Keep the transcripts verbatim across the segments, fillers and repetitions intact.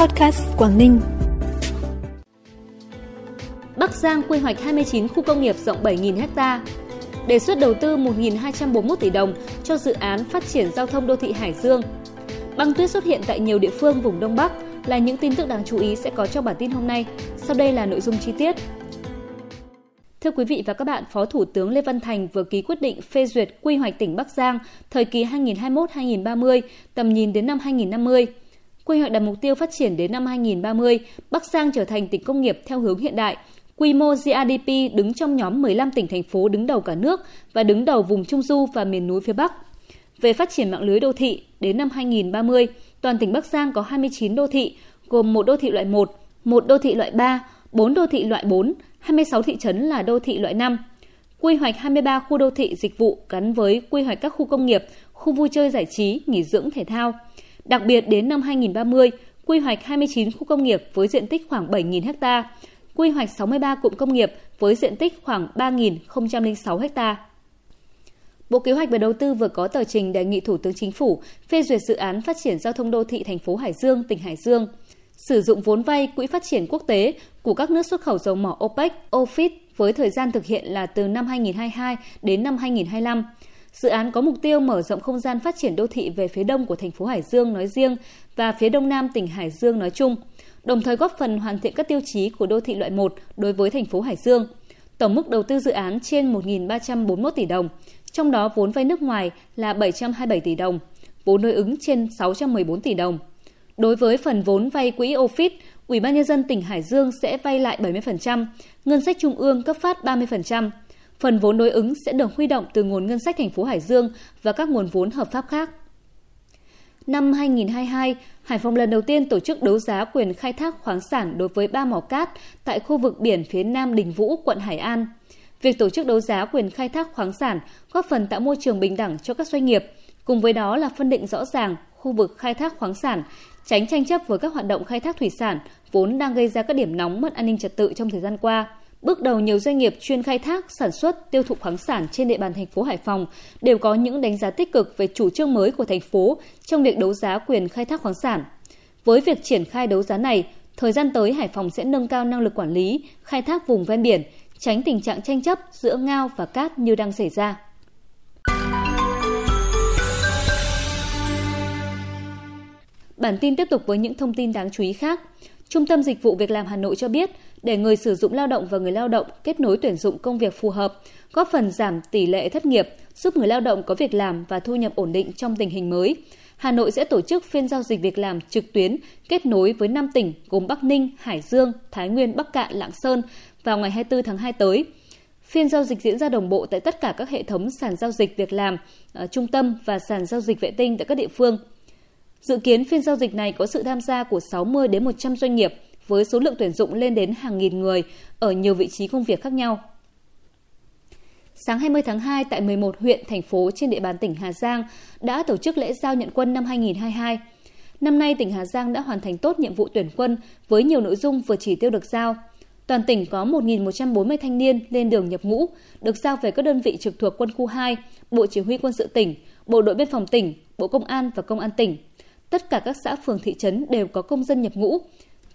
Podcast Quảng Ninh. Bắc Giang quy hoạch hai mươi chín khu công nghiệp rộng bảy nghìn ha, đề xuất đầu tư một nghìn hai trăm bốn mươi mốt tỷ đồng cho dự án phát triển giao thông đô thị Hải Dương. Băng tuyết xuất hiện tại nhiều địa phương vùng Đông Bắc là những tin tức đáng chú ý sẽ có trong bản tin hôm nay. Sau đây là nội dung chi tiết. Thưa quý vị và các bạn, Phó Thủ tướng Lê Văn Thành vừa ký quyết định phê duyệt quy hoạch tỉnh Bắc Giang thời kỳ hai nghìn hai mươi mốt đến hai nghìn ba mươi, tầm nhìn đến năm hai nghìn năm mươi. Quy hoạch đặt mục tiêu phát triển đến năm hai nghìn ba mươi, Bắc Giang trở thành tỉnh công nghiệp theo hướng hiện đại, quy mô giê đê pê đứng trong nhóm mười lăm tỉnh thành phố đứng đầu cả nước và đứng đầu vùng Trung du và miền núi phía Bắc. Về phát triển mạng lưới đô thị, đến năm hai nghìn ba mươi, toàn tỉnh Bắc Giang có hai mươi chín đô thị, gồm một đô thị loại một, một đô thị loại ba, bốn đô thị loại bốn, hai mươi sáu thị trấn là đô thị loại năm. Quy hoạch hai mươi ba khu đô thị dịch vụ gắn với quy hoạch các khu công nghiệp, khu vui chơi giải trí, nghỉ dưỡng thể thao. Đặc biệt đến năm hai nghìn ba mươi, quy hoạch hai mươi chín khu công nghiệp với diện tích khoảng bảy nghìn ha, quy hoạch sáu mươi ba cụm công nghiệp với diện tích khoảng ba nghìn không trăm lẻ sáu ha. Bộ Kế hoạch và Đầu tư vừa có tờ trình đề nghị Thủ tướng Chính phủ phê duyệt dự án phát triển giao thông đô thị thành phố Hải Dương, tỉnh Hải Dương, sử dụng vốn vay Quỹ Phát triển Quốc tế của các nước xuất khẩu dầu mỏ OPEC, o ép i đê với thời gian thực hiện là từ năm hai nghìn hai mươi hai đến năm hai nghìn hai mươi lăm. Dự án có mục tiêu mở rộng không gian phát triển đô thị về phía đông của thành phố Hải Dương nói riêng và phía đông nam tỉnh Hải Dương nói chung, đồng thời góp phần hoàn thiện các tiêu chí của đô thị loại một đối với thành phố Hải Dương. Tổng mức đầu tư dự án trên một nghìn ba trăm bốn mươi mốt tỷ đồng, trong đó vốn vay nước ngoài là bảy trăm hai mươi bảy tỷ đồng, vốn đối ứng trên sáu trăm mười bốn tỷ đồng. Đối với phần vốn vay quỹ o ép i đê, Ủy ban nhân dân tỉnh Hải Dương sẽ vay lại bảy mươi phần trăm, ngân sách trung ương cấp phát ba mươi phần trăm. Phần vốn đối ứng sẽ được huy động từ nguồn ngân sách thành phố Hải Dương và các nguồn vốn hợp pháp khác. Năm hai nghìn hai mươi hai, Hải Phòng lần đầu tiên tổ chức đấu giá quyền khai thác khoáng sản đối với ba mỏ cát tại khu vực biển phía Nam Đình Vũ, quận Hải An. Việc tổ chức đấu giá quyền khai thác khoáng sản góp phần tạo môi trường bình đẳng cho các doanh nghiệp, cùng với đó là phân định rõ ràng khu vực khai thác khoáng sản, tránh tranh chấp với các hoạt động khai thác thủy sản vốn đang gây ra các điểm nóng mất an ninh trật tự trong thời gian qua. Bước đầu nhiều doanh nghiệp chuyên khai thác, sản xuất, tiêu thụ khoáng sản trên địa bàn thành phố Hải Phòng đều có những đánh giá tích cực về chủ trương mới của thành phố trong việc đấu giá quyền khai thác khoáng sản. Với việc triển khai đấu giá này, thời gian tới Hải Phòng sẽ nâng cao năng lực quản lý, khai thác vùng ven biển, tránh tình trạng tranh chấp giữa ngao và cát như đang xảy ra. Bản tin tiếp tục với những thông tin đáng chú ý khác. Trung tâm Dịch vụ Việc làm Hà Nội cho biết, để người sử dụng lao động và người lao động kết nối tuyển dụng công việc phù hợp, góp phần giảm tỷ lệ thất nghiệp, giúp người lao động có việc làm và thu nhập ổn định trong tình hình mới, Hà Nội sẽ tổ chức phiên giao dịch việc làm trực tuyến kết nối với năm tỉnh gồm Bắc Ninh, Hải Dương, Thái Nguyên, Bắc Kạn, Lạng Sơn vào ngày hai mươi tư tháng hai tới. Phiên giao dịch diễn ra đồng bộ tại tất cả các hệ thống sàn giao dịch việc làm, trung tâm và sàn giao dịch vệ tinh tại các địa phương. Dự kiến phiên giao dịch này có sự tham gia của sáu mươi đến một trăm doanh nghiệp với số lượng tuyển dụng lên đến hàng nghìn người ở nhiều vị trí công việc khác nhau. Sáng hai mươi tháng hai tại mười một huyện, thành phố trên địa bàn tỉnh Hà Giang đã tổ chức lễ giao nhận quân năm hai nghìn hai mươi hai. Năm nay tỉnh Hà Giang đã hoàn thành tốt nhiệm vụ tuyển quân với nhiều nội dung vượt chỉ tiêu được giao. Toàn tỉnh có một nghìn một trăm bốn mươi thanh niên lên đường nhập ngũ, được giao về các đơn vị trực thuộc Quân khu hai, Bộ Chỉ huy Quân sự tỉnh, Bộ Đội Biên phòng tỉnh, Bộ Công an và Công an tỉnh. Tất cả các xã phường thị trấn đều có công dân nhập ngũ.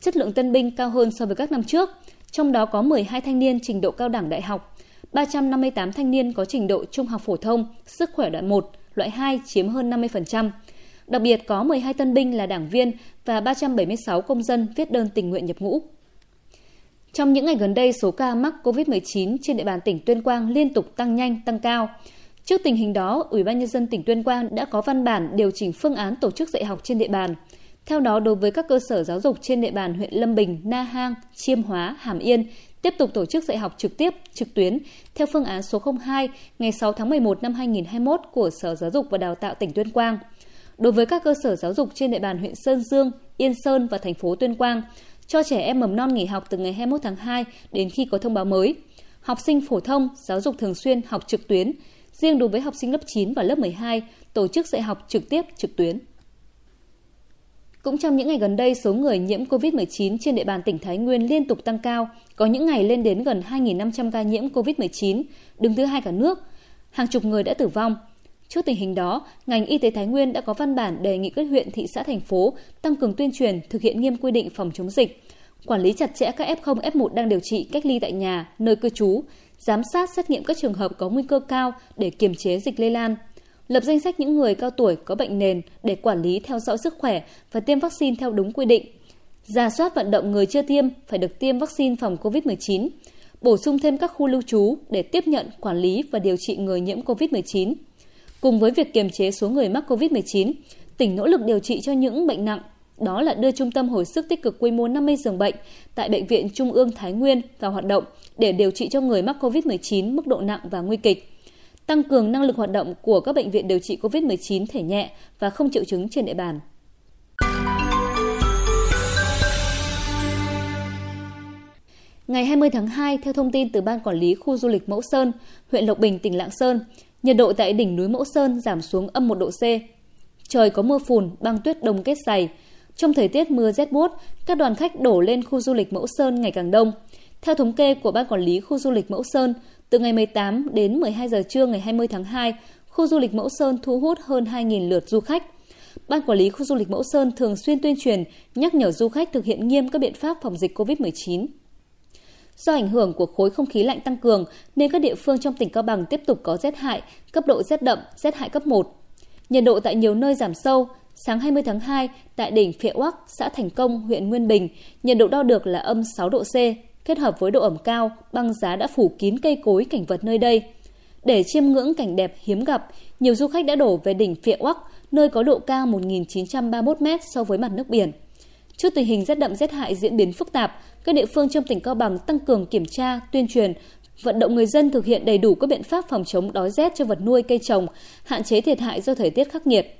Chất lượng tân binh cao hơn so với các năm trước, trong đó có mười hai thanh niên trình độ cao đẳng đại học, ba trăm năm mươi tám thanh niên có trình độ trung học phổ thông, sức khỏe loại một, loại hai chiếm hơn năm mươi phần trăm. Đặc biệt có mười hai tân binh là đảng viên và ba trăm bảy mươi sáu công dân viết đơn tình nguyện nhập ngũ. Trong những ngày gần đây, số ca mắc covid mười chín trên địa bàn tỉnh Tuyên Quang liên tục tăng nhanh, tăng cao. Trước tình hình đó, Ủy ban nhân dân tỉnh Tuyên Quang đã có văn bản điều chỉnh phương án tổ chức dạy học trên địa bàn. Theo đó, đối với các cơ sở giáo dục trên địa bàn huyện Lâm Bình, Na Hang, Chiêm Hóa, Hàm Yên, tiếp tục tổ chức dạy học trực tiếp, trực tuyến theo phương án số không hai ngày sáu tháng mười một năm hai nghìn hai mươi mốt của Sở Giáo dục và Đào tạo tỉnh Tuyên Quang. Đối với các cơ sở giáo dục trên địa bàn huyện Sơn Dương, Yên Sơn và thành phố Tuyên Quang, cho trẻ em mầm non nghỉ học từ ngày hai mươi mốt tháng hai đến khi có thông báo mới. Học sinh phổ thông, giáo dục thường xuyên học trực tuyến. Riêng đối với học sinh lớp chín và lớp mười hai, tổ chức dạy học trực tiếp, trực tuyến. Cũng trong những ngày gần đây, số người nhiễm covid mười chín trên địa bàn tỉnh Thái Nguyên liên tục tăng cao, có những ngày lên đến gần hai nghìn năm trăm ca nhiễm covid mười chín, đứng thứ hai cả nước. Hàng chục người đã tử vong. Trước tình hình đó, ngành y tế Thái Nguyên đã có văn bản đề nghị các huyện, thị xã, thành phố tăng cường tuyên truyền, thực hiện nghiêm quy định phòng chống dịch, quản lý chặt chẽ các ép không, ép một đang điều trị cách ly tại nhà, nơi cư trú, giám sát xét nghiệm các trường hợp có nguy cơ cao để kiềm chế dịch lây lan, lập danh sách những người cao tuổi có bệnh nền để quản lý theo dõi sức khỏe và tiêm vaccine theo đúng quy định, rà soát vận động người chưa tiêm phải được tiêm vaccine phòng covid mười chín, bổ sung thêm các khu lưu trú để tiếp nhận, quản lý và điều trị người nhiễm covid mười chín. Cùng với việc kiềm chế số người mắc covid mười chín, tỉnh nỗ lực điều trị cho những bệnh nặng, đó là đưa Trung tâm Hồi sức tích cực quy mô năm mươi giường bệnh tại Bệnh viện Trung ương Thái Nguyên vào hoạt động để điều trị cho người mắc covid mười chín mức độ nặng và nguy kịch, tăng cường năng lực hoạt động của các bệnh viện điều trị covid mười chín thể nhẹ và không triệu chứng trên địa bàn. Ngày hai mươi tháng hai, theo thông tin từ Ban Quản lý Khu Du lịch Mẫu Sơn, huyện Lộc Bình, tỉnh Lạng Sơn, nhiệt độ tại đỉnh núi Mẫu Sơn giảm xuống âm một độ C. Trời có mưa phùn, băng tuyết đông kết dày. Trong thời tiết mưa rét buốt, các đoàn khách đổ lên khu du lịch Mẫu Sơn ngày càng đông. Theo thống kê của Ban Quản lý Khu Du lịch Mẫu Sơn, từ ngày mười tám đến mười hai giờ trưa ngày hai mươi tháng hai, khu du lịch Mẫu Sơn thu hút hơn hai nghìn lượt du khách. Ban Quản lý Khu Du lịch Mẫu Sơn thường xuyên tuyên truyền, nhắc nhở du khách thực hiện nghiêm các biện pháp phòng dịch covid mười chín. Do ảnh hưởng của khối không khí lạnh tăng cường nên các địa phương trong tỉnh Cao Bằng tiếp tục có rét hại, cấp độ rét đậm, rét hại cấp một. Nhiệt độ tại nhiều nơi giảm sâu. Sáng hai mươi tháng hai, tại đỉnh Phia Oắc, xã Thành Công, huyện Nguyên Bình, nhiệt độ đo được là âm sáu độ C, kết hợp với độ ẩm cao, băng giá đã phủ kín cây cối, cảnh vật nơi đây. Để chiêm ngưỡng cảnh đẹp hiếm gặp, nhiều du khách đã đổ về đỉnh Phia Oắc, nơi có độ cao một nghìn chín trăm ba mươi mốt mét so với mặt nước biển. Trước tình hình rét đậm rét hại diễn biến phức tạp, các địa phương trong tỉnh Cao Bằng tăng cường kiểm tra, tuyên truyền, vận động người dân thực hiện đầy đủ các biện pháp phòng chống đói rét cho vật nuôi, cây trồng, hạn chế thiệt hại do thời tiết khắc nghiệt.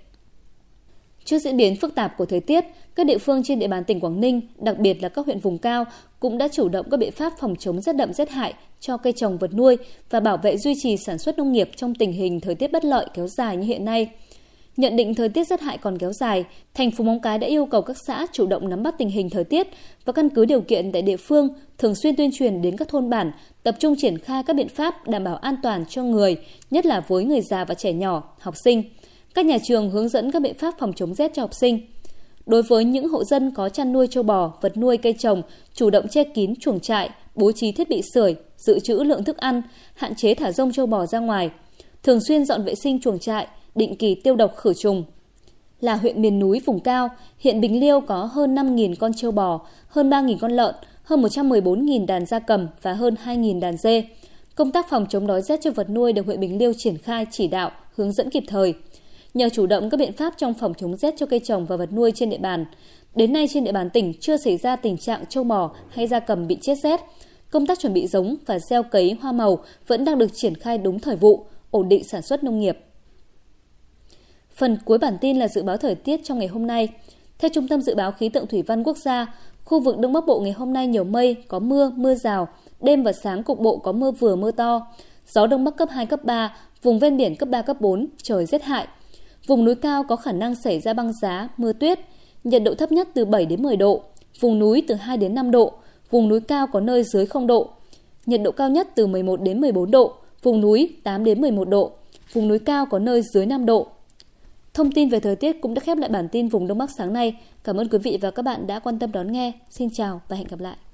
Trước diễn biến phức tạp của thời tiết, các địa phương trên địa bàn tỉnh Quảng Ninh, đặc biệt là các huyện vùng cao, cũng đã chủ động các biện pháp phòng chống rét đậm rét hại cho cây trồng, vật nuôi và bảo vệ duy trì sản xuất nông nghiệp trong tình hình thời tiết bất lợi kéo dài như hiện nay. Nhận định thời tiết rét hại còn kéo dài, thành phố Móng Cái đã yêu cầu các xã chủ động nắm bắt tình hình thời tiết và căn cứ điều kiện tại địa phương, thường xuyên tuyên truyền đến các thôn bản, tập trung triển khai các biện pháp đảm bảo an toàn cho người, nhất là với người già và trẻ nhỏ, học sinh. Các nhà trường hướng dẫn các biện pháp phòng chống rét cho học sinh. Đối với những hộ dân có chăn nuôi trâu bò, vật nuôi cây trồng, chủ động che kín chuồng trại, bố trí thiết bị sưởi, dự trữ lượng thức ăn, hạn chế thả rông trâu bò ra ngoài, thường xuyên dọn vệ sinh chuồng trại, định kỳ tiêu độc khử trùng. Là huyện miền núi vùng cao, hiện Bình Liêu có hơn năm nghìn con trâu bò, hơn ba nghìn con lợn, hơn một trăm mười bốn nghìn đàn gia cầm và hơn hai nghìn đàn dê. Công tác phòng chống đói rét cho vật nuôi được huyện Bình Liêu triển khai chỉ đạo, hướng dẫn kịp thời. Nhờ chủ động các biện pháp trong phòng chống rét cho cây trồng và vật nuôi trên địa bàn, đến nay trên địa bàn tỉnh chưa xảy ra tình trạng trâu bò hay gia cầm bị chết rét. Công tác chuẩn bị giống và gieo cấy hoa màu vẫn đang được triển khai đúng thời vụ, ổn định sản xuất nông nghiệp. Phần cuối bản tin là dự báo thời tiết trong ngày hôm nay. Theo Trung tâm Dự báo Khí tượng Thủy văn Quốc gia, khu vực Đông Bắc Bộ ngày hôm nay nhiều mây, có mưa, mưa rào, đêm và sáng cục bộ có mưa vừa mưa to, gió Đông Bắc cấp hai, cấp ba, vùng ven biển cấp ba, cấp bốn, trời rét hại. Vùng núi cao có khả năng xảy ra băng giá, mưa tuyết, nhiệt độ thấp nhất từ bảy đến mười độ, vùng núi từ hai đến năm độ, vùng núi cao có nơi dưới không độ, nhiệt độ cao nhất từ mười một đến mười bốn độ, vùng núi tám đến mười một độ, vùng núi cao có nơi dưới năm độ. Thông tin về thời tiết cũng đã khép lại bản tin vùng Đông Bắc sáng nay. Cảm ơn quý vị và các bạn đã quan tâm đón nghe. Xin chào và hẹn gặp lại.